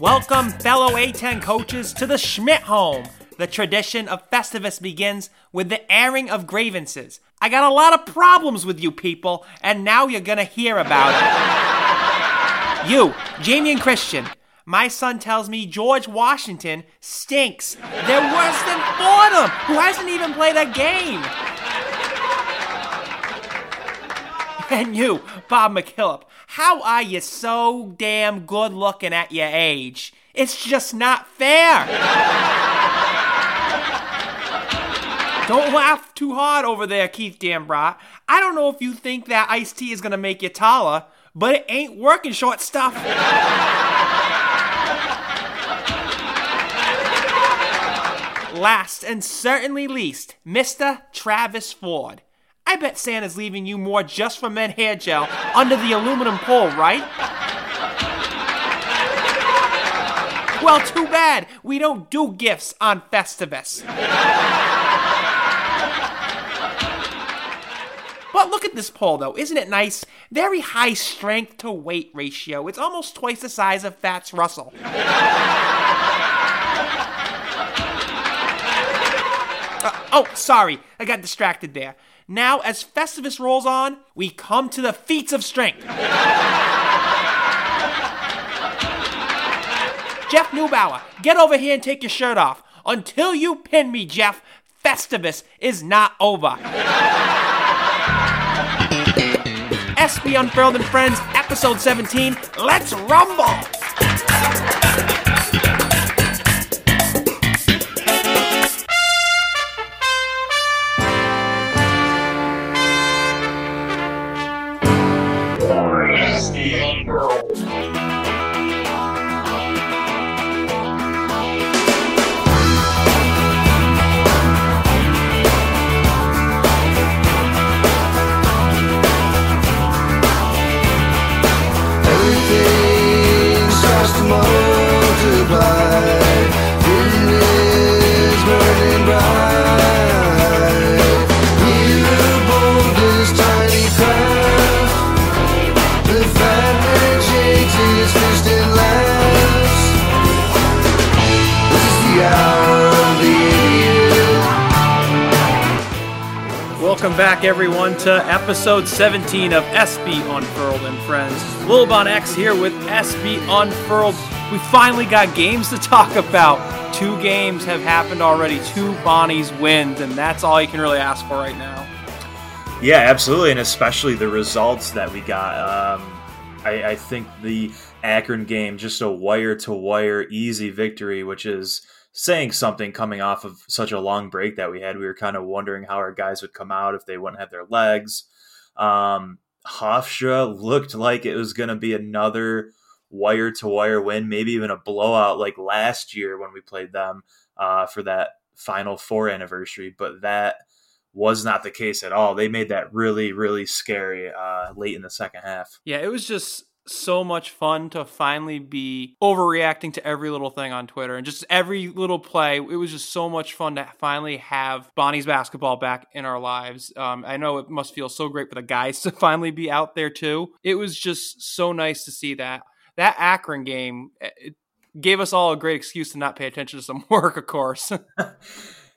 Welcome, fellow A-10 coaches, to the Schmidt home. The tradition of Festivus begins with the airing of grievances. I got a lot of problems with you people, and now you're gonna hear about it. You, Jamie and Christian, my son tells me George Washington stinks. They're worse than Fordham, who hasn't even played a game. And you, Bob McKillop, how are you so damn good looking at your age? It's just not fair. Don't laugh too hard over there, Keith Dambrot. I don't know if you think that iced tea is going to make you taller, but it ain't working, short stuff. Last and certainly least, Mr. Travis Ford. I bet Santa's leaving you more Just For Men hair gel under the aluminum pole, right? Well, too bad. We don't do gifts on Festivus. But look at this pole, though. Isn't it nice? Very high strength to weight ratio. It's almost twice the size of Fats Russell. Sorry. I got distracted there. Now, as Festivus rolls on, we come to the feats of strength. Jeff Neubauer, get over here and take your shirt off. Until you pin me, Jeff, Festivus is not over. SB Unfurled and Friends, Episode 17, let's rumble! Welcome back, everyone, to episode 17 of SB Unfurled and Friends. Lil Bon X here with SB Unfurled. We finally got games to talk about. Two games have happened already, two Bonnies wins, and that's all you can really ask for right now. Yeah, absolutely, and especially the results that we got. I think the Akron game, just a wire-to-wire easy victory, which is saying something coming off of such a long break that we had. We were kind of wondering how our guys would come out if they wouldn't have their legs. Hofstra looked like it was going to be another wire-to-wire win, maybe even a blowout like last year when we played them for that Final Four anniversary, but that was not the case at all. They made that really, really scary late in the second half. Yeah, it was just so much fun to finally be overreacting to every little thing on Twitter and just every little play. It was just so much fun to finally have Bonnie's basketball back in our lives. I know it must feel so great for the guys to finally be out there too. It was just so nice to see that. That Akron game, it gave us all a great excuse to not pay attention to some work, of course.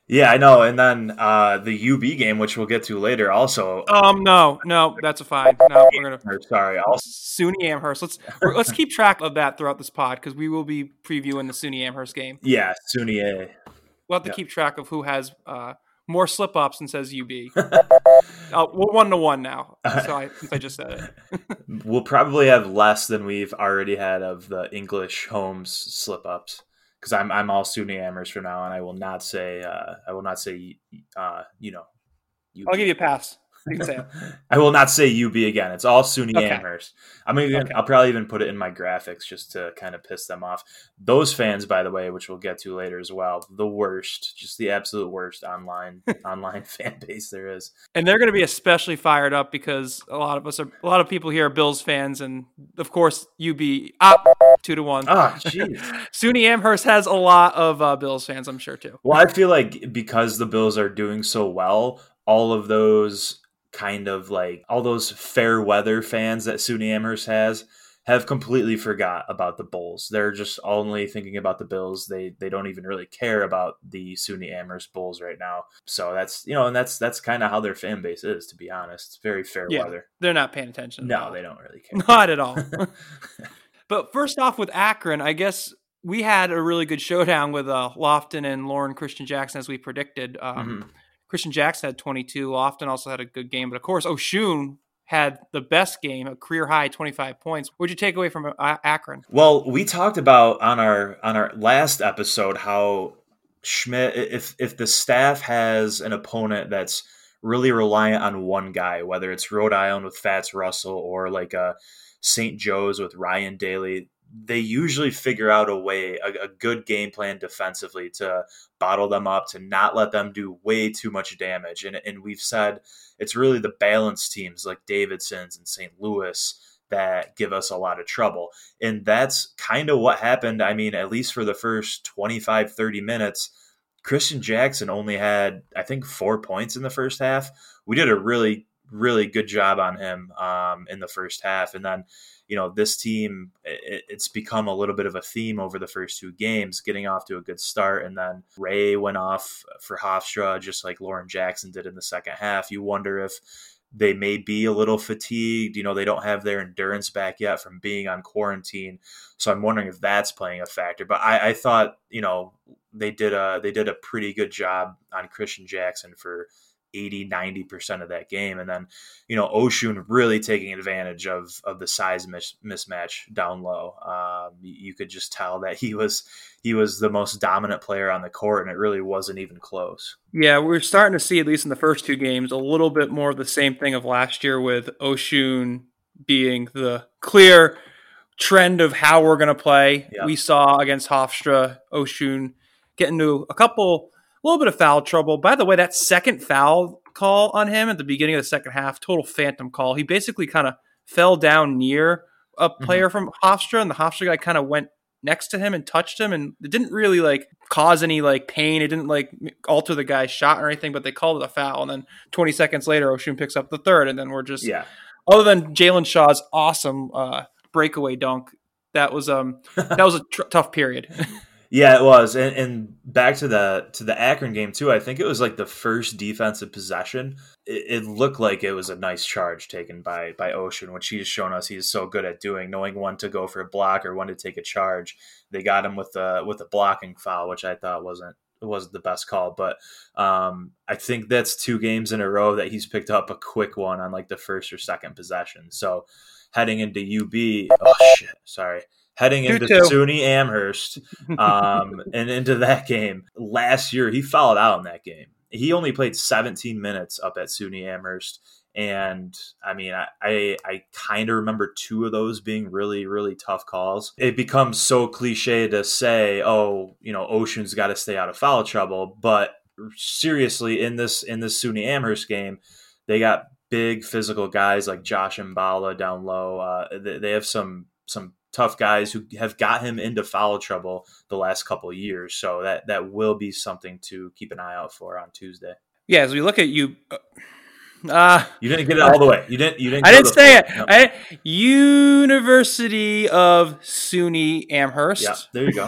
Yeah, I know. And then the UB game, which we'll get to later also. No, that's a fine. No, we're going to... Sorry. SUNY Amherst. Let's keep track of that throughout this pod because we will be previewing the SUNY Amherst game. Yeah, SUNY A. We'll have to keep track of who has more slip-ups and says UB. We're 1-1 now, so since I just said it. We'll probably have less than we've already had of the English Holmes slip-ups because I'm all SUNY Amherst from now on. I will not say. UB. I'll give you a pass. You can say it. I will not say UB again. It's all SUNY Amherst. I'll probably even put it in my graphics just to kind of piss them off. Those fans, by the way, which we'll get to later as well, the worst, just the absolute worst online fan base there is. And they're going to be especially fired up because a lot of people here are Bills fans, and of course UB up 2-1. Oh, jeez. SUNY Amherst has a lot of Bills fans, I'm sure too. Well, I feel like because the Bills are doing so well, all of those fair weather fans that SUNY Amherst has have completely forgot about the bowls. They're just only thinking about the Bills. They don't even really care about the SUNY Amherst bowls right now. So that's, you know, and that's kind of how their fan base is, to be honest. It's very fair weather. They're not paying attention. No, they don't really care. Not at all. But first off with Akron, I guess we had a really good showdown with Lofton and Lauren Christian Jackson, as we predicted. Christian Jackson had 22. Lofton also had a good game. But of course, Oshun had the best game, a career-high 25 points. What did you take away from Akron? Well, we talked about on our last episode how Schmidt, if the staff has an opponent that's really reliant on one guy, whether it's Rhode Island with Fats Russell or like a St. Joe's with Ryan Daly, they usually figure out a way, a good game plan defensively to bottle them up, to not let them do way too much damage. And we've said it's really the balanced teams like Davidson's and St. Louis that give us a lot of trouble. And that's kind of what happened. I mean, at least for the first 25, 30 minutes, Christian Jackson only had, I think, 4 points in the first half. We did a really good job on him in the first half. And then, you know, this team, it's become a little bit of a theme over the first two games, getting off to a good start. And then Ray went off for Hofstra, just like Lauren Jackson did in the second half. You wonder if they may be a little fatigued. You know, they don't have their endurance back yet from being on quarantine. So I'm wondering if that's playing a factor. But I thought, you know, they did a pretty good job on Christian Jackson for 80-90% of that game. And then, you know, Oshun really taking advantage of the size mismatch down low. You could just tell that he was the most dominant player on the court, and it really wasn't even close. Yeah, we're starting to see, at least in the first two games, a little bit more of the same thing of last year, with Oshun being the clear trend of how we're going to play. Yeah. We saw against Hofstra, Oshun get into a little bit of foul trouble. By the way, that second foul call on him at the beginning of the second half, total phantom call. He basically kind of fell down near a player from Hofstra, and the Hofstra guy kind of went next to him and touched him, and it didn't really like cause any like pain. It didn't like alter the guy's shot or anything, but they called it a foul. And then 20 seconds later, Oshun picks up the third, and then we're just, other than Jaylen Shaw's awesome breakaway dunk, that was a tough period. Yeah, it was. And back to the Akron game too, I think it was like the first defensive possession. It looked like it was a nice charge taken by Oshun, which he's shown us he's so good at doing, knowing when to go for a block or when to take a charge. They got him with a blocking foul, which I thought wasn't the best call. But I think that's two games in a row that he's picked up a quick one on like the first or second possession. So heading into UB, Heading into SUNY Amherst and into that game. Last year, he fouled out in that game. He only played 17 minutes up at SUNY Amherst. And, I mean, I kind of remember two of those being really, really tough calls. It becomes so cliche to say, oh, you know, Oshun's got to stay out of foul trouble. But seriously, in this SUNY Amherst game, they got big physical guys like Josh Mballa down low. They have some tough guys who have got him into foul trouble the last couple of years. So that will be something to keep an eye out for on Tuesday. Yeah, as we look at you, you didn't get it all the way. You didn't. I didn't say it. No. University of SUNY Amherst. Yeah, there you go.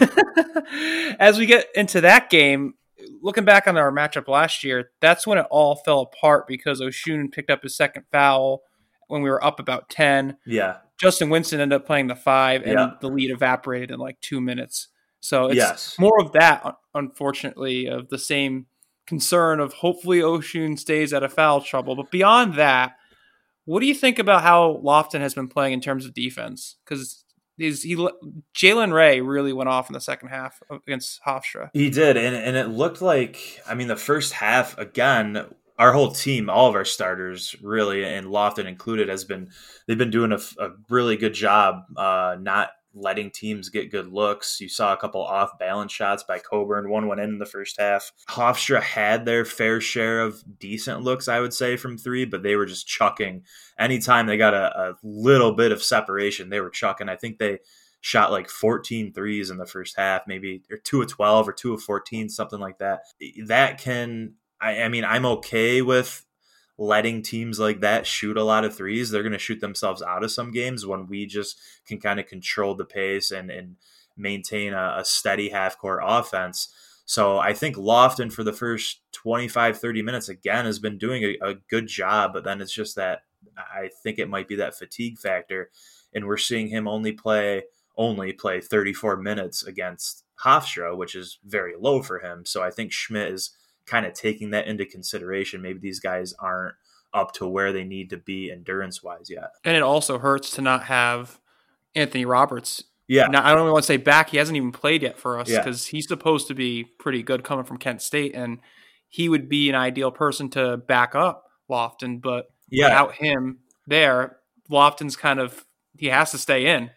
As we get into that game, looking back on our matchup last year, that's when it all fell apart, because Oshun picked up his second foul when we were up about 10. Yeah. Justin Winston ended up playing the 5, and the lead evaporated in like 2 minutes. So it's more of that, unfortunately, of the same concern of hopefully Oshun stays out of foul trouble. But beyond that, what do you think about how Lofton has been playing in terms of defense? Because Jalen Ray really went off in the second half against Hofstra. He did, and it looked like, I mean, the first half, again, our whole team, all of our starters really, and Lofton included, they've been doing a really good job not letting teams get good looks. You saw a couple off balance shots by Coburn. One went in the first half. Hofstra had their fair share of decent looks, I would say, from three, but they were just chucking. Anytime they got a little bit of separation, they were chucking. I think they shot like 14 threes in the first half, maybe, or 2 of 12 or 2 of 14, something like that. That can, I mean, I'm okay with letting teams like that shoot a lot of threes, they're going to shoot themselves out of some games when we just can kind of control the pace and maintain a steady half-court offense. So I think Lofton for the first 25, 30 minutes, again, has been doing a good job. But then it's just that I think it might be that fatigue factor. And we're seeing him only play 34 minutes against Hofstra, which is very low for him. So I think Schmidt is kind of taking that into consideration. Maybe these guys aren't up to where they need to be endurance-wise yet. And it also hurts to not have Anthony Roberts. Yeah. Now, I don't even want to say back. He hasn't even played yet for us because he's supposed to be pretty good coming from Kent State, and he would be an ideal person to back up Lofton. But without him there, Lofton's kind of – he has to stay in.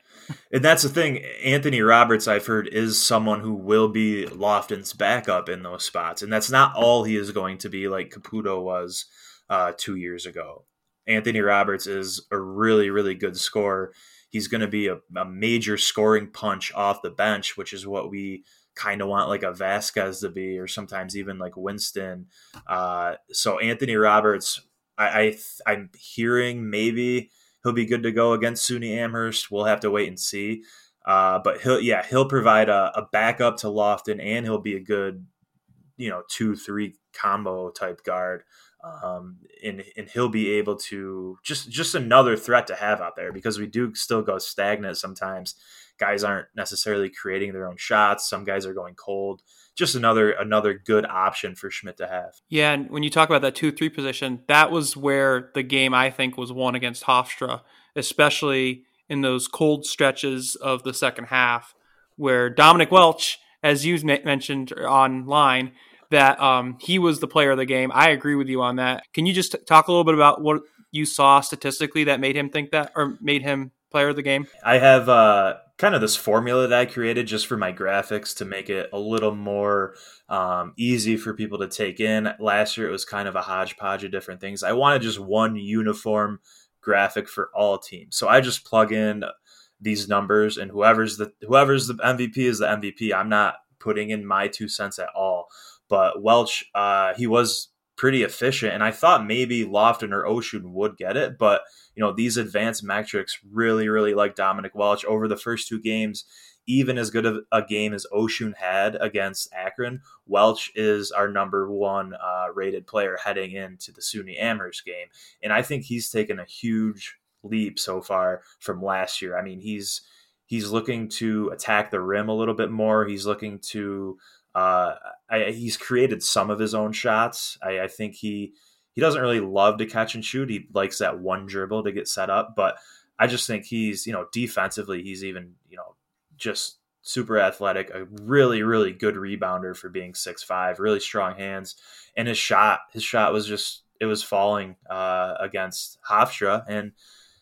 And that's the thing. Anthony Roberts, I've heard, is someone who will be Lofton's backup in those spots. And that's not all he is going to be, like Caputo was 2 years ago. Anthony Roberts is a really, really good scorer. He's going to be a major scoring punch off the bench, which is what we kind of want, like a Vasquez to be, or sometimes even like Winston. So Anthony Roberts, I'm hearing maybe he'll be good to go against SUNY Amherst. We'll have to wait and see. But he'll provide a backup to Lofton, and he'll be a good, 2-3 combo type guard. And he'll be able to just another threat to have out there, because we do still go stagnant sometimes. Guys aren't necessarily creating their own shots. Some guys are going cold. Just another good option for Schmidt to have. Yeah, and when you talk about that 2-3 position, that was where the game, I think, was won against Hofstra, especially in those cold stretches of the second half, where Dominic Welch, as you mentioned online, that he was the player of the game. I agree with you on that. Can you just talk a little bit about what you saw statistically that made him think that, or made him player of the game? I have kind of this formula that I created just for my graphics to make it a little more easy for people to take in. Last year, it was kind of a hodgepodge of different things. I wanted just one uniform graphic for all teams. So I just plug in these numbers, and whoever's the MVP is the MVP. I'm not putting in my 2 cents at all. But Welch, he was pretty efficient, and I thought maybe Lofton or Oshun would get it. But, these advanced metrics really, really like Dominic Welch. Over the first two games, even as good of a game as Oshun had against Akron, Welch is our number one rated player heading into the SUNY Amherst game. And I think he's taken a huge leap so far from last year. I mean, he's looking to attack the rim a little bit more. He's looking to... he's created some of his own shots. I think he doesn't really love to catch and shoot. He likes that one dribble to get set up, but I just think he's, defensively, he's even, just super athletic, a really, really good rebounder for being 6'5", really strong hands. And his shot was just, it was falling against Hofstra. And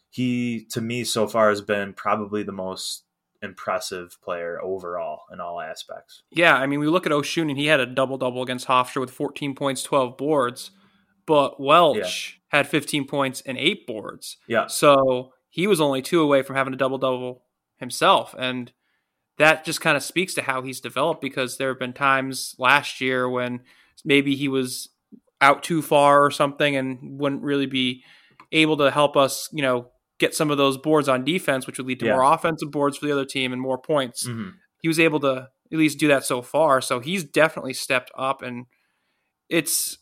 he, to me so far, has been probably the most impressive player overall in all aspects. Yeah, I mean, we look at Oshun, and he had a double-double against Hofstra with 14 points, 12 boards, but Welch had 15 points and 8 boards. Yeah. So he was only 2 away from having a double-double himself, and that just kind of speaks to how he's developed, because there have been times last year when maybe he was out too far or something and wouldn't really be able to help us, get some of those boards on defense, which would lead to more offensive boards for the other team and more points. Mm-hmm. He was able to at least do that so far. So he's definitely stepped up, and it's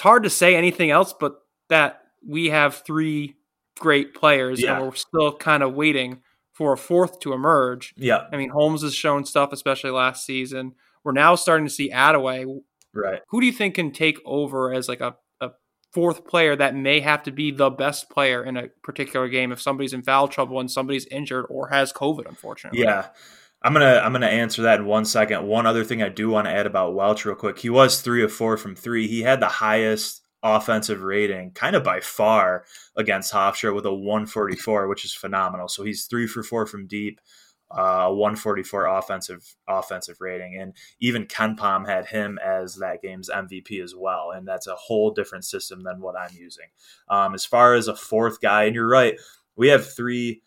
hard to say anything else, but that we have 3 great players and we're still kind of waiting for a 4th to emerge. Yeah. I mean, Holmes has shown stuff, especially last season. We're now starting to see Adaway. Right. Who do you think can take over as like a 4th player that may have to be the best player in a particular game if somebody's in foul trouble and somebody's injured or has COVID, unfortunately? Yeah. I'm gonna answer that in 1 second. One other thing I do want to add about Welch real quick. He was 3 of 4 from 3. He had the highest offensive rating kind of by far against Hofstra with a 144, which is phenomenal. So he's 3 for 4 from deep, 144 offensive rating, and even Ken Palm had him as that game's MVP as well, and that's a whole different system than what I'm using. As far as a 4th guy, and you're right, we have 3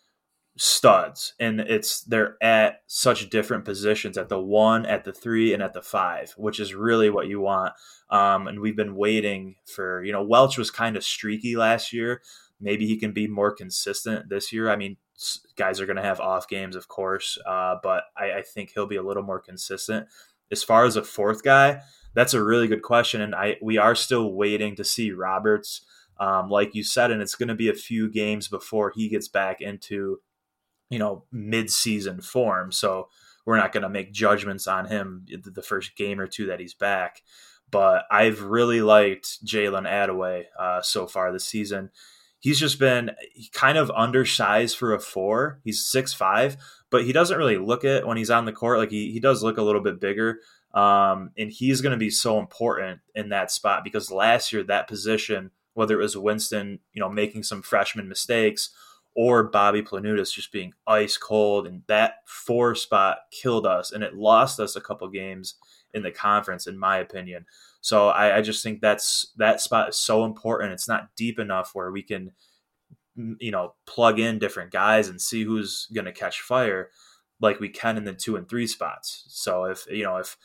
studs, and they're at such different positions, at the 1, at the 3, and at the 5, which is really what you want. And we've been waiting for, Welch was kind of streaky last year. Maybe he can be more consistent this year. I mean, guys are going to have off games, of course, but I think he'll be a little more consistent. As far as a fourth guy, that's a really good question, and we are still waiting to see Roberts, like you said, and it's going to be a few games before he gets back into, mid-season form. So we're not going to make judgments on him the first game or two that he's back. But I've really liked Jalen Adaway so far this season. He's just been kind of undersized for a 4. He's 6'5", but he doesn't really look it when he's on the court. Like he does look a little bit bigger. And he's going to be so important in that spot, because last year that position, whether it was Winston, making some freshman mistakes, or Bobby Planutis just being ice cold, and that 4 spot killed us, and it lost us a couple games in the conference, in my opinion. So I just think that spot is so important. It's not deep enough where we can, plug in different guys and see who's going to catch fire like we can in the 2 and 3 spots. So if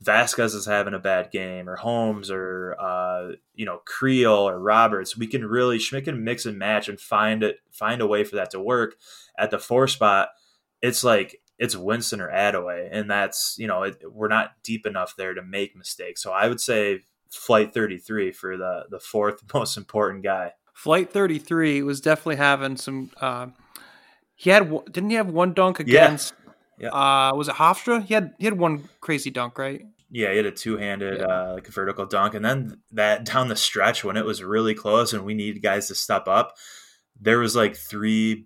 Vasquez is having a bad game, or Holmes, or, Creel or Roberts, Schmidt can mix and match and find a way for that to work. At the 4 spot, it's Winston or Adaway, and that's, we're not deep enough there to make mistakes. So I would say Flight 33 for the fourth most important guy. Flight 33 was definitely having some, didn't he have one dunk against, was it Hofstra? He had one crazy dunk, right? Yeah, he had a two-handed vertical dunk. And then that down the stretch when it was really close and we needed guys to step up, there was like three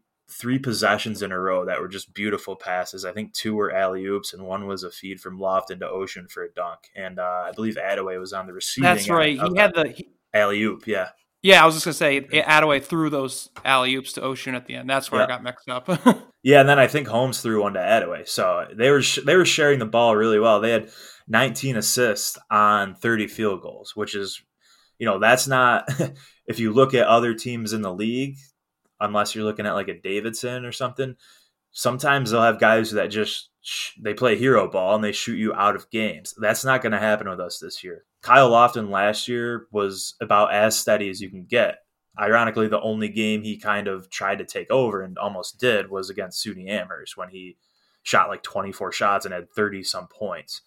possessions in a row that were just beautiful passes. I think 2 were alley-oops and 1 was a feed from Lofton to Oshun for a dunk. And I believe Adaway was on the receiving end. That's right. He had the alley-oop, yeah. Yeah, I was just going to say, Adaway threw those alley-oops to Oshun at the end. That's where I got mixed up. Yeah, and then I think Holmes threw one to Adaway. So they were sharing the ball really well. They had 19 assists on 30 field goals, which is, that's not – if you look at other teams in the league, unless you're looking at like a Davidson or something, sometimes they'll have guys that just – they play hero ball and they shoot you out of games. That's not going to happen with us this year. Kyle Lofton last year was about as steady as you can get. Ironically, the only game he kind of tried to take over and almost did was against SUNY Amherst, when he shot like 24 shots and had 30-some points.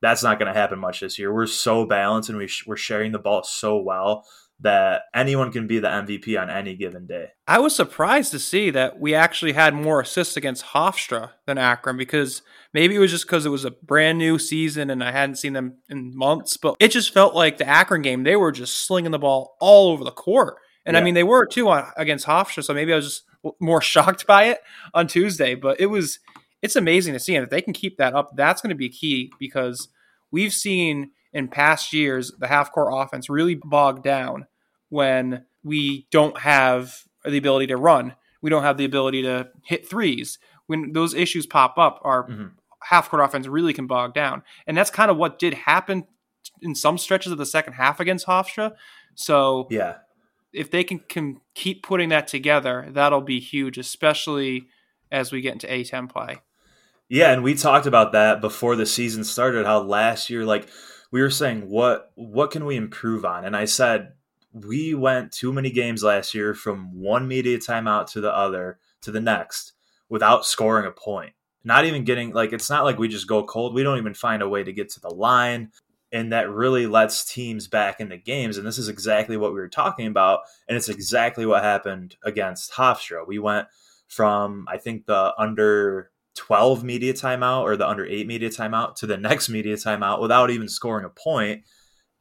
That's not going to happen much this year. We're so balanced and we're sharing the ball so well that anyone can be the MVP on any given day. I was surprised to see that we actually had more assists against Hofstra than Akron, because maybe it was just because it was a brand new season and I hadn't seen them in months, but it just felt like the Akron game, they were just slinging the ball all over the court. And I mean, they were too against Hofstra, so maybe I was just more shocked by it on Tuesday, but it's amazing to see. And if they can keep that up, that's going to be key, because we've seen in past years, the half-court offense really bogged down when we don't have the ability to run. We don't have the ability to hit threes. When those issues pop up, our half-court offense really can bog down. And that's kind of what did happen in some stretches of the second half against Hofstra. So if they can keep putting that together, that'll be huge, especially as we get into A-10 play. Yeah, and we talked about that before the season started, how last year, we were saying, what can we improve on? And I said, we went too many games last year from one media timeout to the other to the next without scoring a point. Not even getting, it's not like we just go cold. We don't even find a way to get to the line. And that really lets teams back into games. And this is exactly what we were talking about. And it's exactly what happened against Hofstra. We went from, I think, the under 12 media timeout or the under 8 media timeout to the next media timeout without even scoring a point.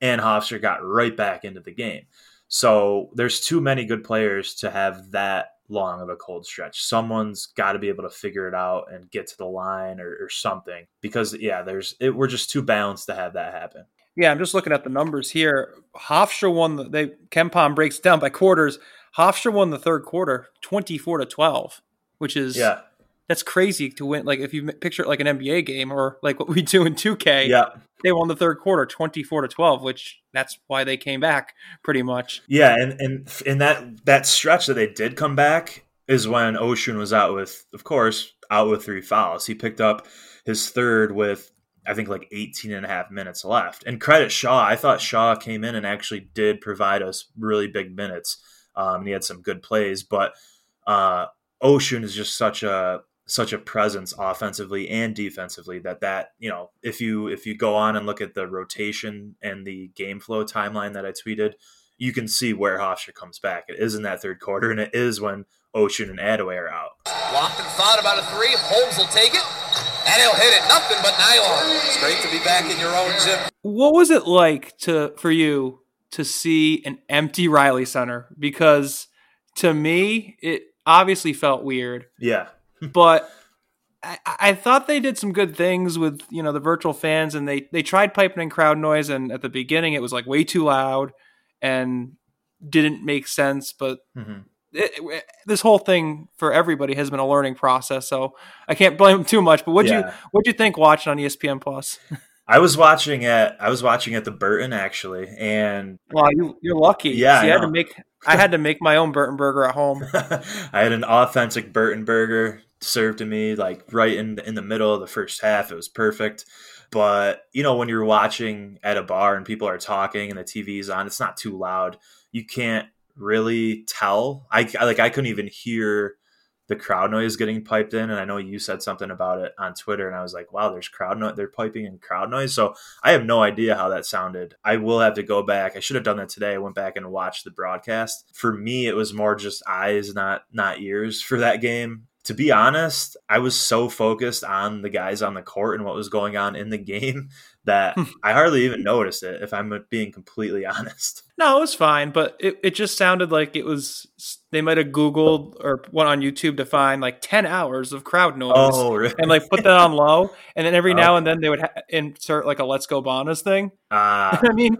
And Hofstra got right back into the game. So there's too many good players to have that long of a cold stretch. Someone's got to be able to figure it out and get to the line or something, because we're just too balanced to have that happen. Yeah, I'm just looking at the numbers here. Hofstra won Kempom breaks down by quarters. Hofstra won the third quarter 24-12, which is that's crazy to win. Like if you picture it like an NBA game or like what we do in 2K, they won the third quarter 24-12, which that's why they came back pretty much. Yeah, and in that stretch that they did come back, is when Oshun was out with, of course, out with three fouls. He picked up his third with, I think, like 18 and a half minutes left. And credit Shaw. I thought Shaw came in and actually did provide us really big minutes. And he had some good plays. But Oshun is just such a presence offensively and defensively that, you know, if you go on and look at the rotation and the game flow timeline that I tweeted, you can see where Hofstra comes back. It is in that third quarter, and it is when Oshun and Adaway are out. Lofton thought about a three. Holmes will take it, and he'll hit it. Nothing but nylon. It's great to be back in your own gym. What was it like for you to see an empty Riley Center? Because to me, it obviously felt weird. Yeah. But I thought they did some good things with, you know, the virtual fans, and they tried piping in crowd noise, and at the beginning it was like way too loud and didn't make sense. But this whole thing for everybody has been a learning process, so I can't blame them too much. But what'd you think watching on ESPN Plus? I was watching at the Burton, actually, and wow, you're lucky. Yeah, so I had to make my own Burton burger at home. I had an authentic Burton burger served to me, like right in the middle of the first half. It was perfect. But you know, when you're watching at a bar and people are talking and the TV's on, it's not too loud. You can't really tell. I couldn't even hear the crowd noise getting piped in. And I know you said something about it on Twitter, and I was like, wow, there's crowd noise. They're piping in crowd noise. So I have no idea how that sounded. I will have to go back. I should have done that today. I went back and watched the broadcast. For me, it was more just eyes, not ears for that game. To be honest, I was so focused on the guys on the court and what was going on in the game that I hardly even noticed it, if I'm being completely honest. No, it was fine, but it just sounded like it was, they might have Googled or went on YouTube to find like 10 hours of crowd noise. Oh, really? And like put that on low. And then every now and then they would insert like a Let's Go Bonas thing. I mean,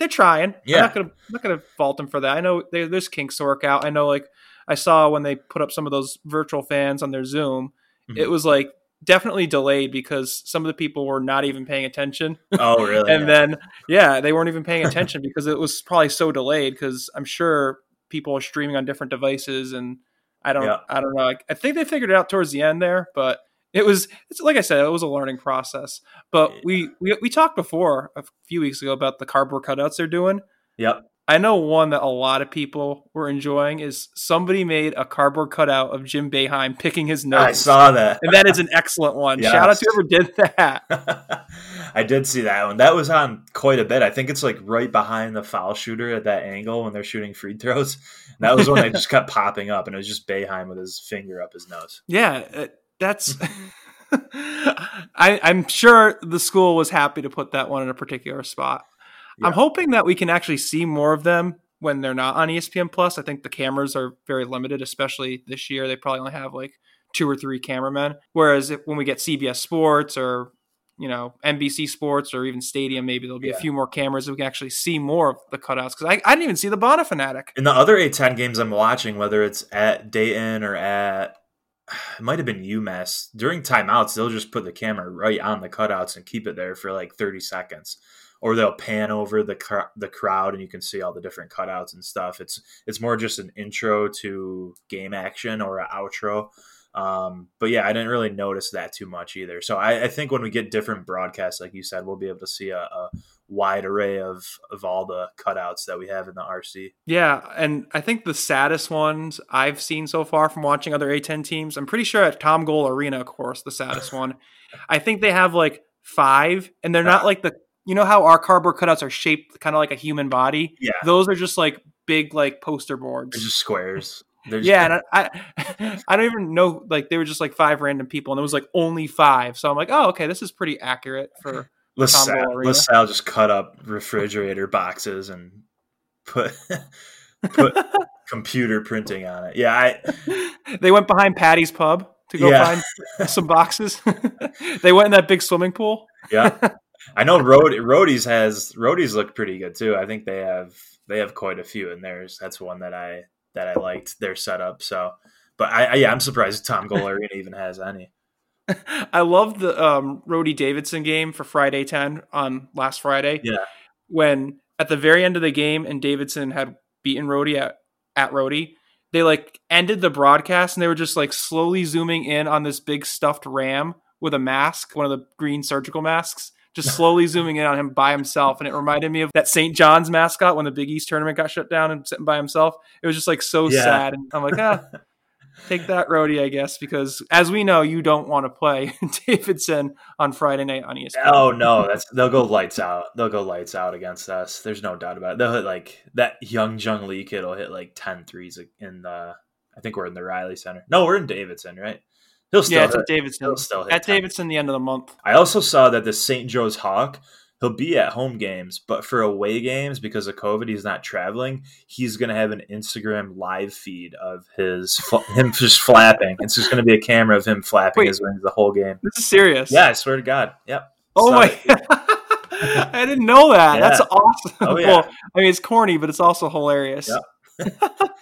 they're trying. Yeah. I'm not gonna fault them for that. I know there's kinks to work out. I know, like, I saw when they put up some of those virtual fans on their Zoom, it was like definitely delayed because some of the people were not even paying attention. Oh, really? And then, yeah, they weren't even paying attention because it was probably so delayed, because I'm sure people are streaming on different devices, and I don't know. I think they figured it out towards the end there, but it's like I said, it was a learning process. But we talked before a few weeks ago about the cardboard cutouts they're doing. Yep. I know one that a lot of people were enjoying is somebody made a cardboard cutout of Jim Boeheim picking his nose. I saw that. And that is an excellent one. Yes. Shout out to whoever did that. I did see that one. That was on quite a bit. I think it's like right behind the foul shooter at that angle when they're shooting free throws. And that was one that just kept popping up, and it was just Boeheim with his finger up his nose. Yeah, that's – I'm sure the school was happy to put that one in a particular spot. Yeah. I'm hoping that we can actually see more of them when they're not on ESPN Plus. I think the cameras are very limited, especially this year. They probably only have like 2 or 3 cameramen. Whereas when we get CBS Sports or, you know, NBC Sports or even Stadium, maybe there'll be a few more cameras that we can actually see more of the cutouts. Because I didn't even see the Bonna Fanatic. In the other A10 games I'm watching, whether it's at Dayton or at, it might have been UMass, during timeouts, they'll just put the camera right on the cutouts and keep it there for like 30 seconds. Or they'll pan over the crowd, and you can see all the different cutouts and stuff. It's more just an intro to game action or an outro. But yeah, I didn't really notice that too much either. So I think when we get different broadcasts, like you said, we'll be able to see a wide array of all the cutouts that we have in the RC. Yeah, and I think the saddest ones I've seen so far from watching other A10 teams, I'm pretty sure at Tom Goal Arena, of course, the saddest one. I think they have like 5, and they're not like the... You know how our cardboard cutouts are shaped kind of like a human body? Yeah. Those are just like big like poster boards. They're just squares. They're just and I don't even know. Like they were just like 5 random people, and it was like only 5. So I'm like, oh, okay, this is pretty accurate for LaSalle just cut up refrigerator boxes and put computer printing on it. Yeah. They went behind Patty's Pub to go find some boxes. They went in that big swimming pool. Yeah. I know Roadies look pretty good too. I think they have quite a few in theirs. That's one that I liked their setup. So, but I'm surprised Tom Goal Arena even has any. I love the Roadie Davidson game for Friday 10 on last Friday. Yeah, when at the very end of the game, and Davidson had beaten Roadie at Roadie, they like ended the broadcast and they were just like slowly zooming in on this big stuffed ram with a mask, one of the green surgical masks, just slowly zooming in on him by himself. And it reminded me of that St. John's mascot when the Big East tournament got shut down and sitting by himself. It was just like so sad. And I'm like, take that, Rhodey, I guess, because as we know, you don't want to play Davidson on Friday night on ESPN. Oh no, they'll go lights out. They'll go lights out against us. There's no doubt about it. They'll hit like that young Jung Lee kid will hit like 10 threes in the. I think we're in the Riley Center. No, we're in Davidson, right? He'll still hit. At Davidson. He'll still hit at 10. Davidson the end of the month. I also saw that the St. Joe's Hawk. He'll be at home games, but for away games, because of COVID, he's not traveling. He's going to have an Instagram live feed of him just flapping. It's just going to be a camera of him flapping his wings the whole game. This is serious. Yeah, I swear to God. Yep. Oh, my God. I didn't know that. Yeah. That's awesome. Oh, yeah. Well, I mean, it's corny, but it's also hilarious. Yep.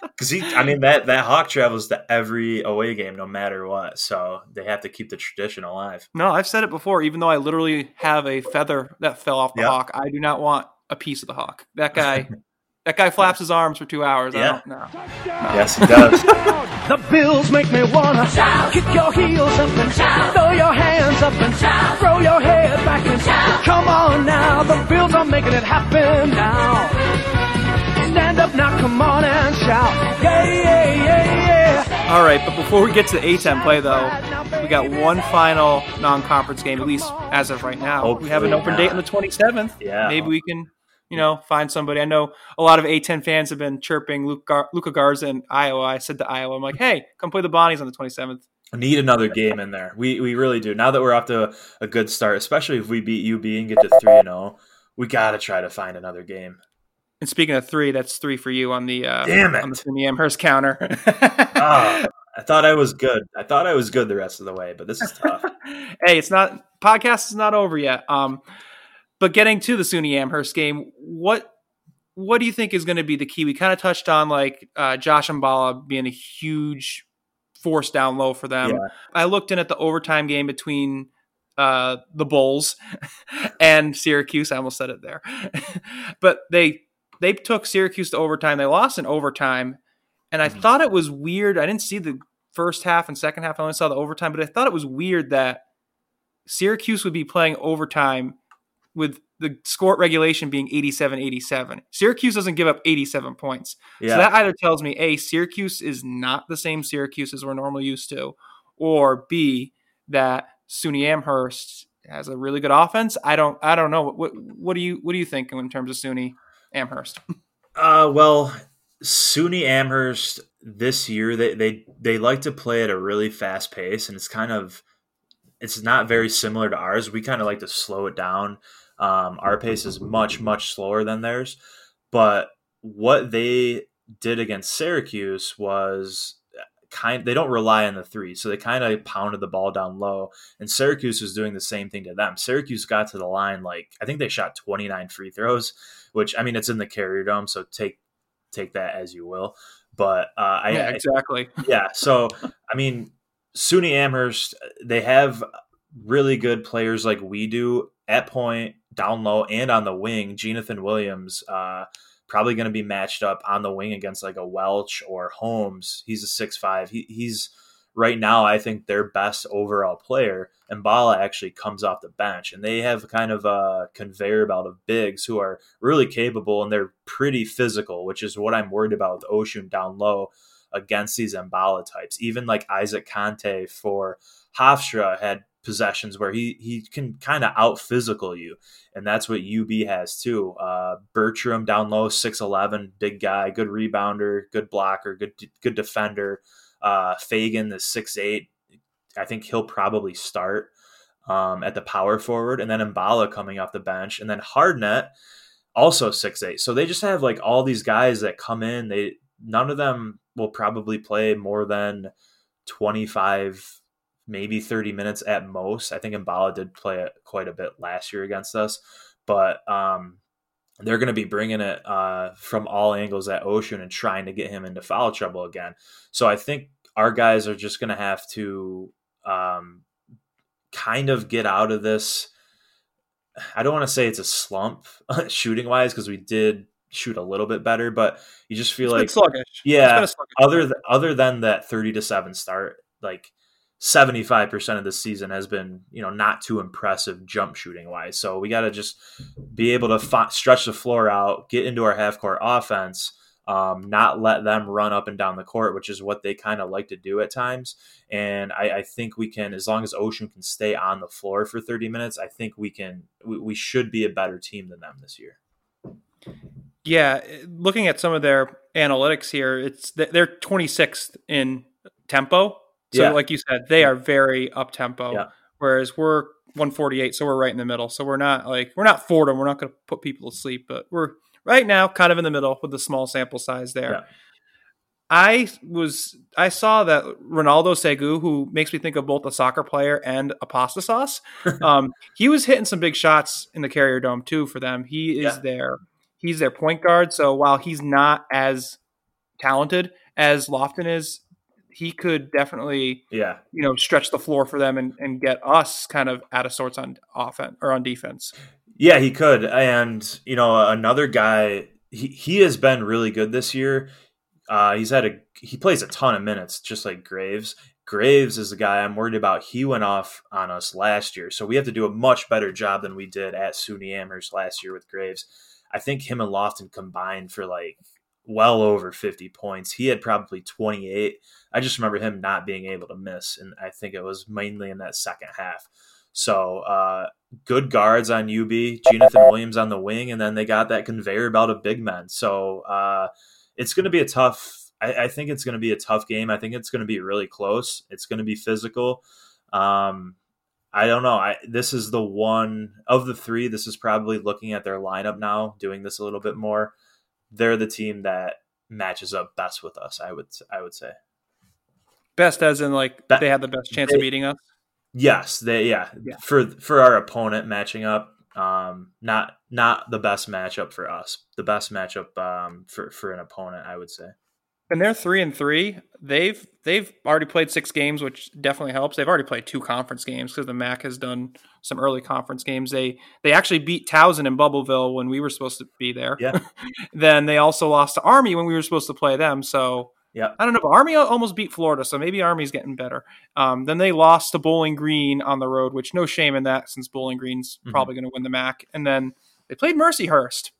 Because that Hawk travels to every away game no matter what, so they have to keep the tradition alive. No, I've said it before. Even though I literally have a feather that fell off the Hawk, I do not want a piece of the Hawk. That guy flaps his arms for 2 hours. Yeah. I don't know. Yes, he does. The Bills make me wanna shout. Kick your heels up and shout. Throw your hands up and shout. Throw your head back and shout. Come on now, the Bills are making it happen now. Stand up now, come on and shout. Yeah, yeah, yeah, yeah. All right, but before we get to the A-10 play, though, we got one final non-conference game, at least as of right now. Hopefully we have an open date on the 27th. Yeah. Maybe we can, find somebody. I know a lot of A-10 fans have been chirping Luca Garza in Iowa. I said to Iowa, I'm like, hey, come play the Bonnies on the 27th. Need another game in there. We really do. Now that we're off to a good start, especially if we beat UB and get to 3-0, we got to try to find another game. And speaking of three, that's three for you on the SUNY Amherst counter. I thought I was good. I thought I was good the rest of the way, but this is tough. Hey, podcast is not over yet. But getting to the SUNY Amherst game, what do you think is going to be the key? We kind of touched on like Josh Mballa being a huge force down low for them. Yeah. I looked in at the overtime game between the Bulls and Syracuse. I almost said it there, but they took Syracuse to overtime. They lost in overtime. And I thought it was weird. I didn't see the first half and second half. I only saw the overtime. But I thought it was weird that Syracuse would be playing overtime with the score regulation being 87-87. Syracuse doesn't give up 87 points. Yeah. So that either tells me, A, Syracuse is not the same Syracuse as we're normally used to, or B, that SUNY Amherst has a really good offense. I don't know. What do you think in terms of SUNY Amherst? Well, SUNY Amherst this year, they like to play at a really fast pace, and it's not very similar to ours. We kind of like to slow it down. Our pace is much, much slower than theirs. But what they did against Syracuse was they don't rely on the three, so they kind of pounded the ball down low, and Syracuse was doing the same thing to them. Syracuse got to the line, like I think they shot 29 free throws, which I mean it's in the Carrier Dome, so take that as you will. But exactly. So I mean, SUNY Amherst, they have really good players like we do at point, down low, and on the wing. Jonathan Williams, probably going to be matched up on the wing against like a Welch or Holmes. He's a 6'5". He's right now, I think, their best overall player. And Mballa actually comes off the bench, and they have kind of a conveyor belt of bigs who are really capable, and they're pretty physical, which is what I'm worried about with Oshun down low against these Mballa types. Even like Isaac Conte for Hofstra had possessions where he can kind of out physical you, and that's what UB has too. Bertram down low, 6'11", big guy, good rebounder, good blocker, good defender. Fagan, the 6'8", I think he'll probably start at the power forward, and then Mballa coming off the bench, and then Hardnett also 6'8". So they just have like all these guys that come in. None of them will probably play more than 25. Maybe 30 minutes at most. I think Mballa did play quite a bit last year against us, but they're going to be bringing it from all angles at Oshun and trying to get him into foul trouble again. So I think our guys are just going to have to kind of get out of this. I don't want to say it's a slump shooting wise, because we did shoot a little bit better, but you just feel it's like, yeah, other than that 30-7 start, like 75% of the season has been, not too impressive jump shooting wise. So we got to just be able to stretch the floor out, get into our half court offense, not let them run up and down the court, which is what they kind of like to do at times. And I think we can, as long as Oshun can stay on the floor for 30 minutes, I think we should be a better team than them this year. Yeah. Looking at some of their analytics here, they're 26th in tempo. So like you said, they are very up tempo, whereas we're 148. So we're right in the middle. So we're not Fordham. We're not going to put people to sleep, but we're right now kind of in the middle with the small sample size there. Yeah. I saw that Ronaldo Segu, who makes me think of both a soccer player and a pasta sauce. He was hitting some big shots in the Carrier Dome too for them. He is he's their point guard. So while he's not as talented as Lofton is, he could definitely stretch the floor for them and get us kind of out of sorts on offense or on defense. Yeah, he could. And, another guy, he has been really good this year. He plays a ton of minutes, just like Graves. Graves is the guy I'm worried about. He went off on us last year. So we have to do a much better job than we did at SUNY Amherst last year with Graves. I think him and Lofton combined for well over 50 points. He had probably 28. I just remember him not being able to miss. And I think it was mainly in that second half. So good guards on UB, Jonathan Williams on the wing, and then they got that conveyor belt of big men. So it's going to be a tough – I think it's going to be a tough game. I think it's going to be really close. It's going to be physical. I don't know. This is the one – of the three, this is probably looking at their lineup now, doing this a little bit more. They're the team that matches up best with us, I would say. Best as in they have the best chance of beating us? Yes, they for our opponent matching up, not the best matchup for us, the best matchup for an opponent, I would say. And they're 3-3. They've already played 6 games, which definitely helps. They've already played 2 conference games because the MAC has done some early conference games. They actually beat Towson and Bubbleville when we were supposed to be there. Yeah. Then they also lost to Army when we were supposed to play them. So yeah, I don't know. But Army almost beat Florida, so maybe Army's getting better. Then they lost to Bowling Green on the road, which no shame in that since Bowling Green's probably going to win the MAC. And then they played Mercyhurst.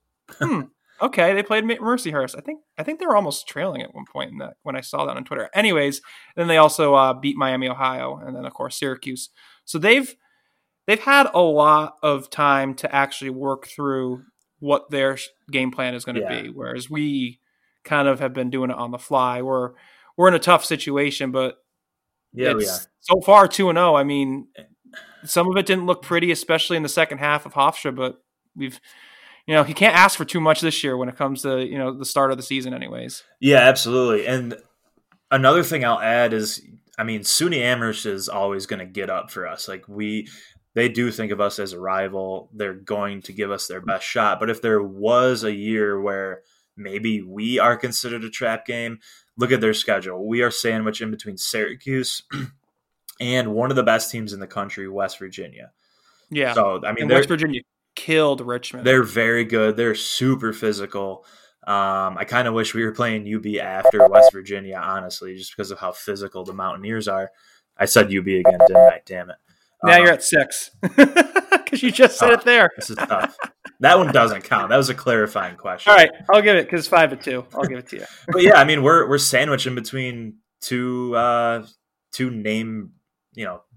Okay, they played Mercyhurst. I think they were almost trailing at one point in that when I saw that on Twitter. Anyways, then they also beat Miami, Ohio, and then of course Syracuse. So they've had a lot of time to actually work through what their game plan is going to be, whereas we kind of have been doing it on the fly. We're in a tough situation, but it's so far 2-0. I mean, some of it didn't look pretty, especially in the second half of Hofstra, but we've. He can't ask for too much this year when it comes to, the start of the season anyways. Yeah, absolutely. And another thing I'll add is, SUNY Amherst is always going to get up for us. They do think of us as a rival. They're going to give us their best shot. But if there was a year where maybe we are considered a trap game, look at their schedule. We are sandwiched in between Syracuse and one of the best teams in the country, West Virginia. Yeah. So, West Virginia killed Richmond. They're very good. They're super physical. I kind of wish we were playing UB after West Virginia, honestly, just because of how physical the Mountaineers are. I said UB again, didn't I? Damn it. Now you're at 6 because you just said it there. This is tough. That one doesn't count. That was a clarifying question. All right, I'll give it because 5-2. I'll give it to you. But yeah, we're sandwiched in between two name,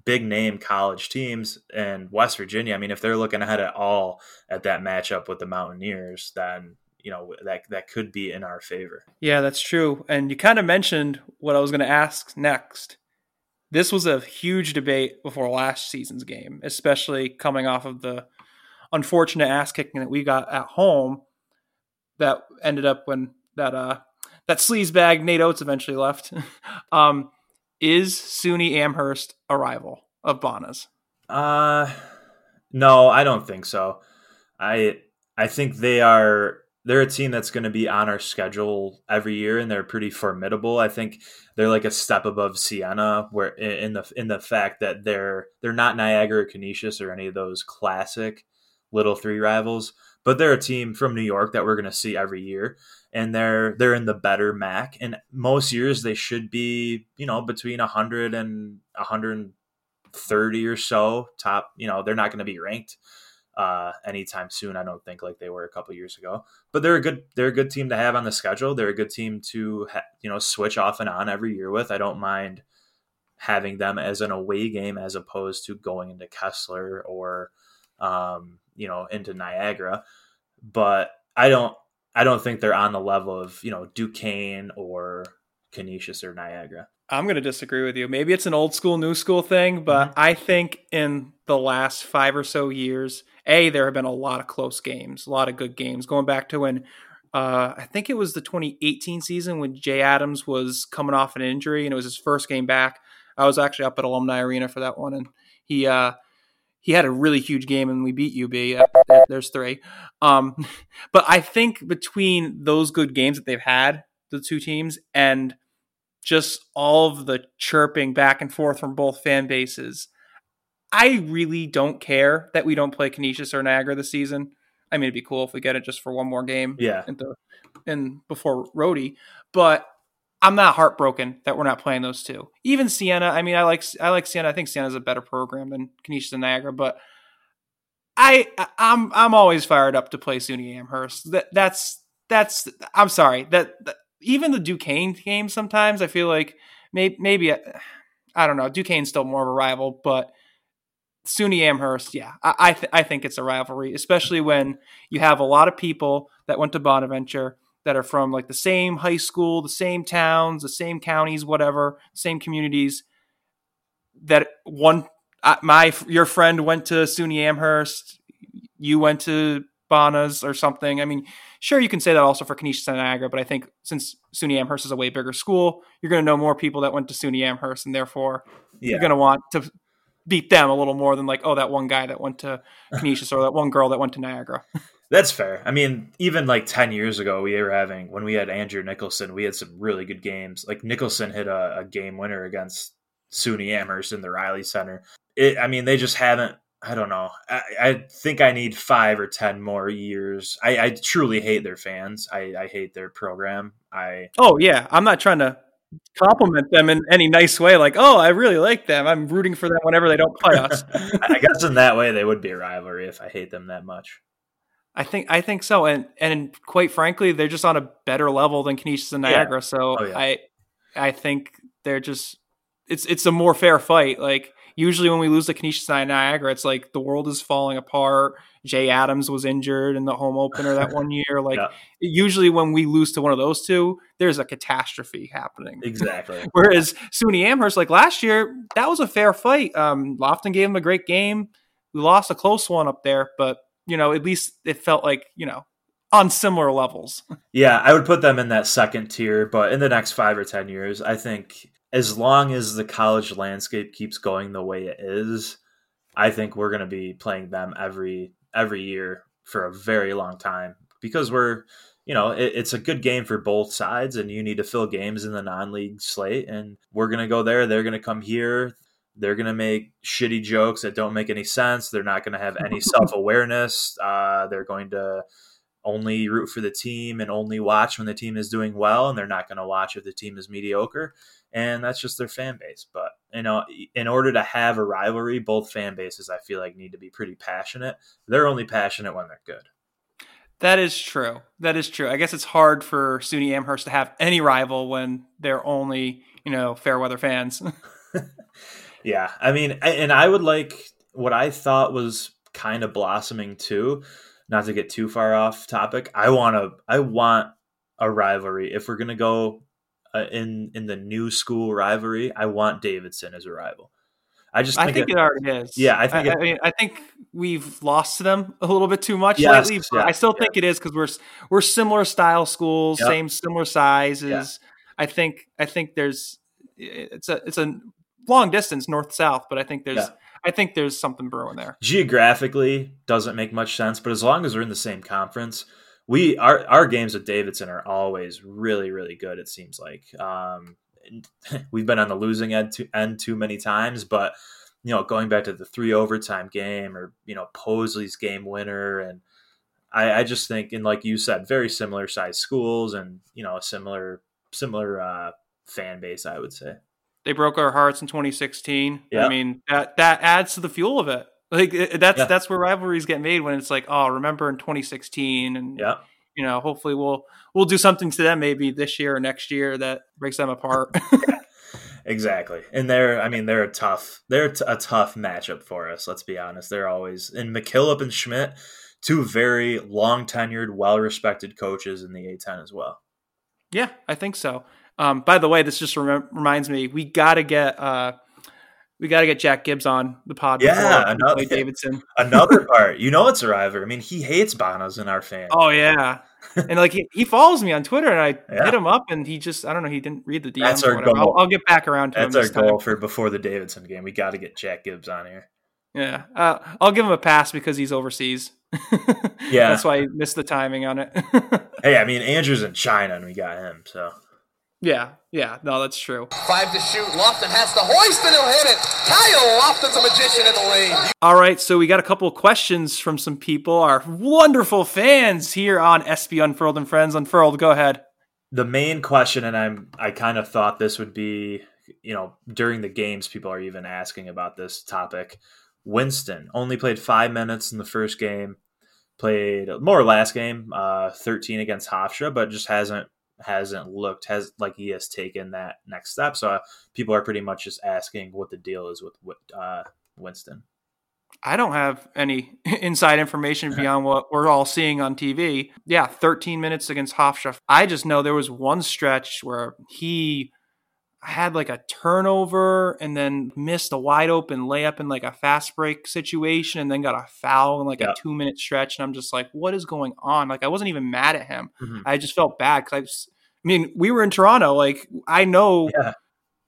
big name college teams, and West Virginia. If they're looking ahead at all at that matchup with the Mountaineers, then, that could be in our favor. Yeah, that's true. And you kind of mentioned what I was going to ask next. This was a huge debate before last season's game, especially coming off of the unfortunate ass kicking that we got at home that ended up when that sleazebag Nate Oates eventually left. Is SUNY Amherst a rival of Bonna's? No, I don't think so. I think they're a team that's going to be on our schedule every year, and they're pretty formidable. I think they're like a step above Siena, where in the fact that they're not Niagara, Canisius, or any of those classic little three rivals, But they're a team from New York that we're going to see every year, and they're in the better MAC. And most years they should be, you know, between 100 and 130 or so top. You know, they're not going to be ranked anytime soon, I don't think, like they were a couple years ago. But they're a good team to have on the schedule. They're a good team to switch off and on every year with. I don't mind having them as an away game as opposed to going into Kessler or into Niagara. But I don't think they're on the level of, Duquesne or Canisius or Niagara. I'm going to disagree with you. Maybe it's an old school, new school thing, but I think in the last 5 or so years, there have been a lot of close games, a lot of good games. Going back to when I think it was the 2018 season when Jay Adams was coming off an injury and it was his first game back. I was actually up at Alumni Arena for that one, and he had a really huge game, and we beat UB. There's 3. But I think between those good games that they've had, the two teams, and just all of the chirping back and forth from both fan bases, I really don't care that we don't play Canisius or Niagara this season. I mean, it'd be cool if we get it just for one more game, and before Rhodey. But I'm not heartbroken that we're not playing those two. Even Siena. I mean, I like Siena. I think Siena's a better program than Canisius and Niagara, but I'm always fired up to play SUNY Amherst. That's I'm sorry that even the Duquesne game, sometimes I feel like maybe I don't know. Duquesne's still more of a rival, but SUNY Amherst, I think it's a rivalry, especially when you have a lot of people that went to Bonaventure that are from like the same high school, the same towns, the same counties, whatever, same communities. That one, your friend went to SUNY Amherst, you went to Bonas or something. I mean, sure, you can say that also for Canisius and Niagara, but I think since SUNY Amherst is a way bigger school, you're going to know more people that went to SUNY Amherst, and therefore you're going to want to beat them a little more than like, that one guy that went to Canisius or that one girl that went to Niagara. That's fair. I mean, even like 10 years ago, when we had Andrew Nicholson, we had some really good games. Like Nicholson hit a game winner against SUNY Amherst in the Riley Center. They just haven't. I don't know. I think I need 5 or 10 more years. I truly hate their fans. I hate their program. I'm not trying to compliment them in any nice way. Like, I really like them. I'm rooting for them whenever they don't play us. I guess in that way they would be a rivalry if I hate them that much. I think so. And quite frankly, they're just on a better level than Canisius and Niagara. Yeah. So I think they're just, it's a more fair fight. Like, usually when we lose the Canisius and Niagara, it's like the world is falling apart. Jay Adams was injured in the home opener that one year. Like usually when we lose to one of those two, there's a catastrophe happening. Exactly. Whereas SUNY Amherst, like last year, that was a fair fight. Lofton gave him a great game. We lost a close one up there, but at least it felt like, on similar levels. Yeah, I would put them in that second tier, but in the next 5 or 10 years, I think as long as the college landscape keeps going the way it is, I think we're going to be playing them every year for a very long time, because we're, it's a good game for both sides, and you need to fill games in the non-league slate, and we're going to go there. They're going to come here. They're going to make shitty jokes that don't make any sense. They're not going to have any self-awareness. They're going to only root for the team and only watch when the team is doing well, and they're not going to watch if the team is mediocre. And that's just their fan base. But, in order to have a rivalry, both fan bases, I feel like, need to be pretty passionate. They're only passionate when they're good. That is true. I guess it's hard for SUNY Amherst to have any rival when they're only, fair weather fans. Yeah. I mean, and I would like what I thought was kind of blossoming too, not to get too far off topic. I want a rivalry. If we're going to go in the new school rivalry, I want Davidson as a rival. I think it already is. Yeah, I think. I think we've lost to them a little bit too much lately. But yeah, I still think it is because we're similar style schools, same similar sizes. Yeah. I think there's it's a long distance north south, but I think there's I think there's something brewing there. Geographically, doesn't make much sense, but as long as we're in the same conference. Our games with Davidson are always really, really good, it seems like. We've been on the losing end too many times, but, going back to the 3 overtime game or, Posley's game winner, and I just think, and like you said, very similar sized schools and, you know, a similar fan base, I would say. They broke our hearts in 2016. Yep. I mean, that adds to the fuel of it. Like that's where rivalries get made, when it's like, oh, remember in 2016, and yeah, you know, hopefully we'll do something to them maybe this year or next year that breaks them apart. Exactly. And they're a tough matchup for us. Let's be honest. They're always, and McKillop and Schmidt, two very long tenured, well-respected coaches in the A-10 as well. Yeah, I think so. By the way, this just reminds me, we got to get Jack Gibbs on the pod. Yeah, another Davidson. Another part. You know it's a rival. I mean, he hates Bonos in our fan. Oh yeah, and like he follows me on Twitter, and I hit him up, and he just, I don't know, he didn't read the DMs. That's our goal. I'll get back around to him. That's our goal for before the Davidson game. We got to get Jack Gibbs on here. Yeah, I'll give him a pass because he's overseas. Yeah, that's why he missed the timing on it. Hey, I mean, Andrew's in China, and we got him. So. Yeah, no, that's true. 5 to shoot. Lofton has to hoist, and he'll hit it. Kyle Lofton's a magician in the lane. All right, so we got a couple of questions from some people, our wonderful fans here on SB Unfurled and Friends Unfurled. Go ahead. The main question, and I kind of thought this would be, you know, during the games, people are even asking about this topic. Winston only played 5 minutes in the first game, played more or last game, 13 against Hofstra, but just hasn't taken that next step. So people are pretty much just asking what the deal is with Winston. I don't have any inside information beyond what we're all seeing on TV. Yeah. 13 minutes against Hofstra. I just know there was one stretch where he had like a turnover and then missed a wide open layup in like a fast break situation, and then got a foul in like a 2-minute stretch. And I'm just like, what is going on? Like, I wasn't even mad at him. Mm-hmm. I just felt bad. Cause we were in Toronto. Like, I know,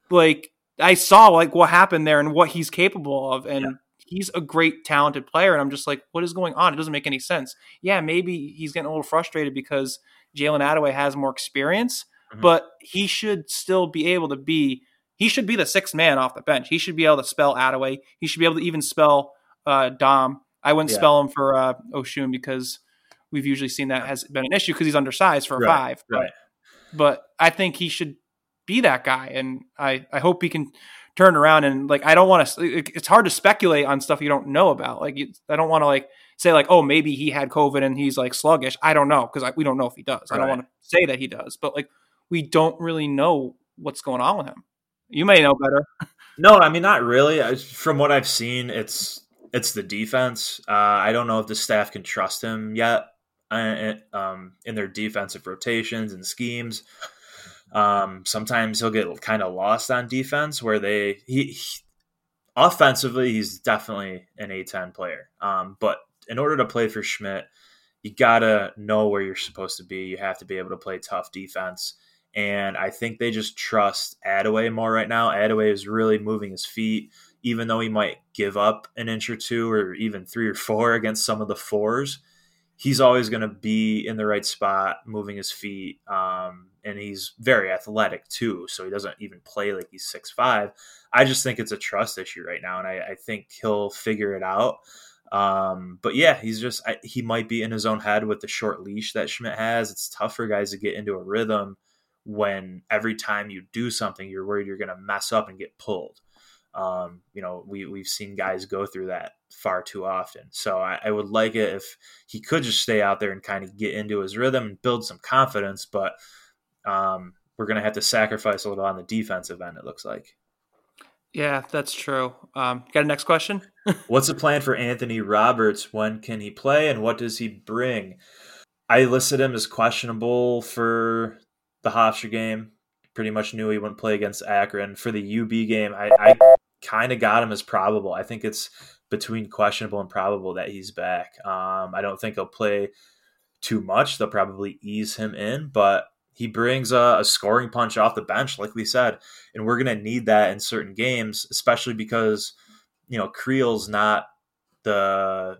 like I saw like what happened there and what he's capable of. And he's a great talented player. And I'm just like, what is going on? It doesn't make any sense. Yeah. Maybe he's getting a little frustrated because Jalen Adaway has more experience, but he should still be able to be, he should be the sixth man off the bench. He should be able to spell Adaway. He should be able to even spell Dom. I wouldn't spell him for Oshun, because we've usually seen that has been an issue because he's undersized for a five. Right. But I think he should be that guy. And I hope he can turn around, and like, I don't want to, it's hard to speculate on stuff you don't know about. Like, I don't want to like say like, oh, maybe he had COVID and he's like sluggish. I don't know. Cause we don't know if he does. Right. I don't want to say that he does, but like, we don't really know what's going on with him. You may know better. No, I mean, not really. From what I've seen, it's the defense. I don't know if the staff can trust him yet in their defensive rotations and schemes. Sometimes he'll get kind of lost on defense, where offensively, he's definitely an A-10 player. But in order to play for Schmidt, you got to know where you're supposed to be. You have to be able to play tough defense. And I think they just trust Adaway more right now. Adaway is really moving his feet, even though he might give up an inch or two or even three or four against some of the fours. He's always going to be in the right spot, moving his feet. And he's very athletic too, so he doesn't even play like he's 6'5". I just think it's a trust issue right now, and I think he'll figure it out. But yeah, he's just, he might be in his own head with the short leash that Schmidt has. It's tough for guys to get into a rhythm when every time you do something, you're worried you're going to mess up and get pulled. You know, we've seen guys go through that far too often. So I would like it if he could just stay out there and kind of get into his rhythm and build some confidence, but, we're going to have to sacrifice a little on the defensive end, it looks like. Yeah, that's true. Got a next question? What's the plan for Anthony Roberts? When can he play, and what does he bring? I listed him as questionable for the Hofstra game. Pretty much knew he wouldn't play against Akron. For the UB game, I kind of got him as probable. I think it's between questionable and probable that he's back. I don't think he'll play too much. They'll probably ease him in, but he brings a scoring punch off the bench, like we said, and we're going to need that in certain games, especially because, you know, Creel's not the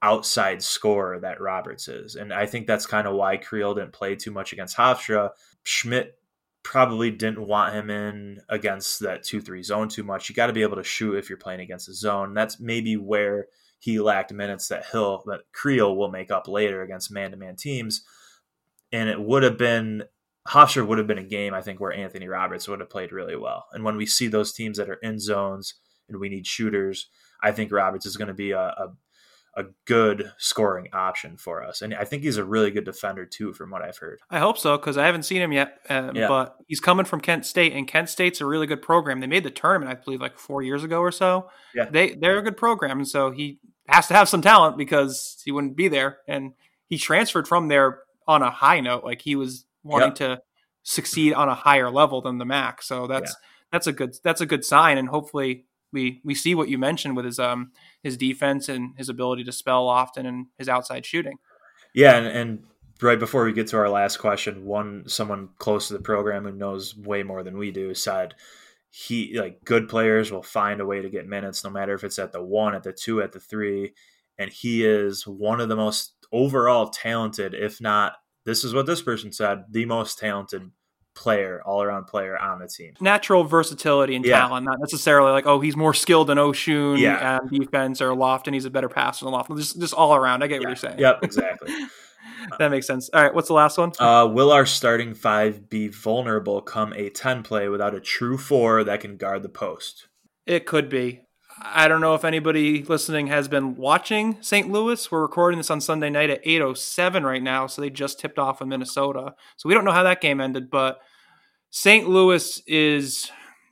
outside scorer that Roberts is. And I think that's kind of why Creel didn't play too much against Hofstra. Schmidt probably didn't want him in against that 2-3 zone too much. You got to be able to shoot if you're playing against the zone. That's maybe where he lacked minutes that Creel will make up later against man-to-man teams. And it would have been Hofstra would have been a game, I think, where Anthony Roberts would have played really well. And when we see those teams that are in zones and we need shooters, I think Roberts is going to be a good scoring option for us. And I think he's a really good defender too, from what I've heard. I hope so, because I haven't seen him yet, but he's coming from Kent State, and Kent State's a really good program. They made the tournament, I believe, like 4 years ago or so. Yeah. They're a good program, and so he has to have some talent because he wouldn't be there. And he transferred from there on a high note, like he was wanting to succeed on a higher level than the MAC. So that's a good sign, and hopefully we see what you mentioned with his defense and his ability to spell Lofton and his outside shooting. Yeah, and right before we get to our last question, someone close to the program who knows way more than we do said good players will find a way to get minutes, no matter if it's at the 1, at the 2, at the 3, and he is one of the most overall talented, if not, this is what this person said, the most talented player, all-around player on the team. Natural versatility and talent, not necessarily like, oh, he's more skilled than Oshun on defense or Lofton, he's a better passer than Lofton. Just all around. I get what you're saying. Yep, exactly. That makes sense. All right, what's the last one? Will our starting five be vulnerable come a 10 play without a true four that can guard the post? It could be. I don't know if anybody listening has been watching St. Louis. We're recording this on Sunday night at 8:07 right now, so they just tipped off with Minnesota. So we don't know how that game ended, but St. Louis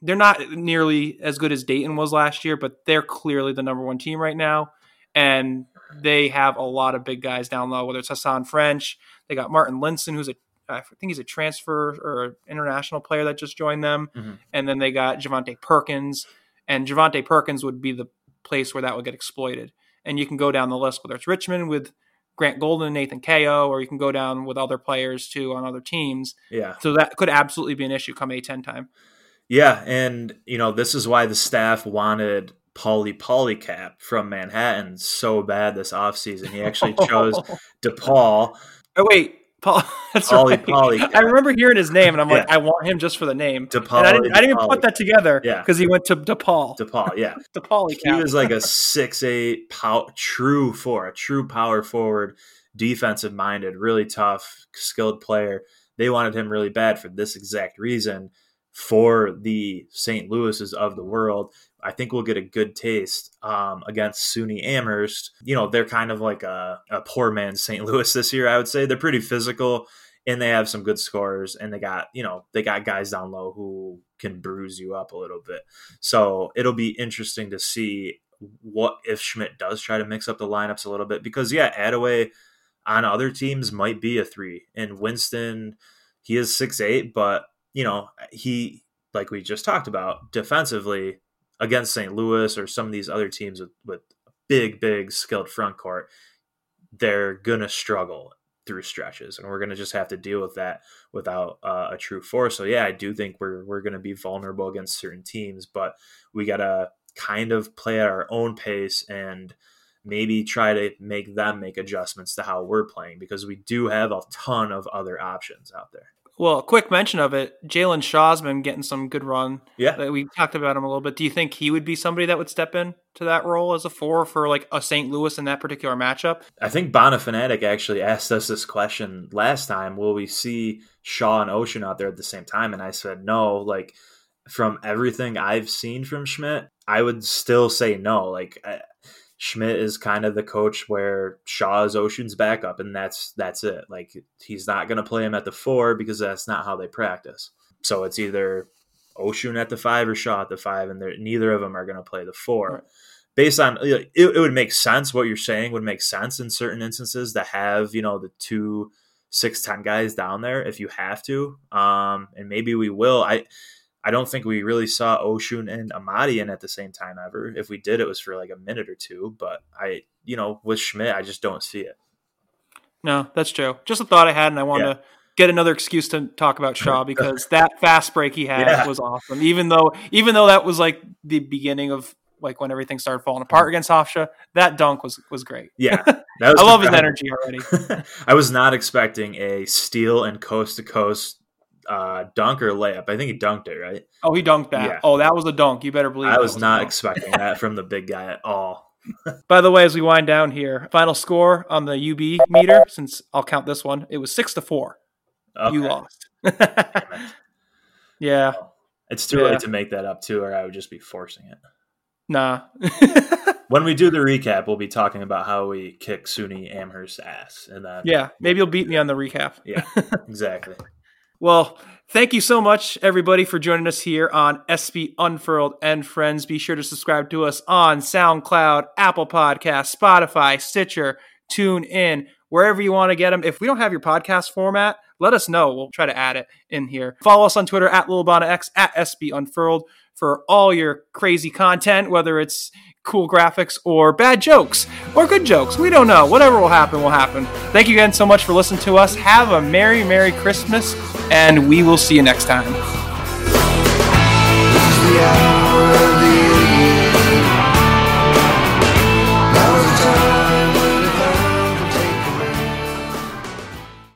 they're not nearly as good as Dayton was last year, but they're clearly the number one team right now, and they have a lot of big guys down low, whether it's Hassan French. They got Martin Linson, who's I think he's a transfer or an international player that just joined them, and then they got Javante Perkins. And Javante Perkins would be the place where that would get exploited. And you can go down the list, whether it's Richmond with Grant Golden and Nathan Kao, or you can go down with other players too on other teams. Yeah. So that could absolutely be an issue come A-10 time. Yeah. And, this is why the staff wanted Paulie Polycap from Manhattan so bad this offseason. He actually chose DePaul. Oh, wait. Polycap. I remember hearing his name, and I'm like, I want him just for the name. DePaul, and I didn't even put that together because he went to DePaul. DePaul. He was like a 6'8", a true power forward, defensive-minded, really tough, skilled player. They wanted him really bad for this exact reason for the St. Louis's of the world. I think we'll get a good taste against SUNY Amherst. They're kind of like a poor man's St. Louis this year, I would say. They're pretty physical, and they have some good scorers, and they got guys down low who can bruise you up a little bit. So it'll be interesting to see what if Schmidt does try to mix up the lineups a little bit, because Adaway on other teams might be a 3, and Winston, he is 6'8", but he, like we just talked about, defensively against St. Louis or some of these other teams with big skilled front court, they're going to struggle through stretches, and we're going to just have to deal with that without a true four. So I do think we're going to be vulnerable against certain teams, but we got to kind of play at our own pace and maybe try to make them make adjustments to how we're playing, because we do have a ton of other options out there. Well, a quick mention of it, Jaylen Shaw's been getting some good run. Yeah. We talked about him a little bit. Do you think he would be somebody that would step in to that role as a 4 for like a St. Louis in that particular matchup? I think Bonafanatic actually asked us this question last time. Will we see Shaw and Oshun out there at the same time? And I said no. Like, from everything I've seen from Schmidt, I would still say no. Schmidt is kind of the coach where Shaw is Oshun's backup, and that's it. Like, he's not going to play him at the 4 because that's not how they practice. So it's either Oshun at the 5 or Shaw at the 5, and neither of them are going to play the 4. Right. Based on it would make sense. What you're saying would make sense in certain instances to have the 2 6'10" guys down there if you have to, and maybe we will. I don't think we really saw Oshun and Amadi in at the same time ever. If we did, it was for like a minute or two. But with Schmidt, I just don't see it. No, that's true. Just a thought I had, and I wanted to get another excuse to talk about Shaw, because that fast break he had was awesome. Even though that was like the beginning of like when everything started falling apart against Hofstra, that dunk was great. Yeah, that was I love his energy already. I was not expecting a steal and coast to coast. Dunk or layup. I think he dunked it, right? Oh, he dunked that. Yeah. Oh, that was a dunk. You better believe it. I was not expecting that from the big guy at all. By the way, as we wind down here, final score on the UB meter, since I'll count this one, it was 6-4. Okay. You lost. Yeah. It's too late to make that up too, or I would just be forcing it. Nah. When we do the recap, we'll be talking about how we kick SUNY Amherst's ass. And then maybe you'll beat me on the recap. Yeah, exactly. Well, thank you so much, everybody, for joining us here on SB Unfurled and Friends. Be sure to subscribe to us on SoundCloud, Apple Podcasts, Spotify, Stitcher, TuneIn, wherever you want to get them. If we don't have your podcast format, let us know. We'll try to add it in here. Follow us on Twitter at LilBonnaX, at SB Unfurled, for all your crazy content, whether it's cool graphics or bad jokes or good jokes. We don't know. Whatever will happen will happen. Thank you again so much for listening to us. Have a merry Christmas, and we will see you next time.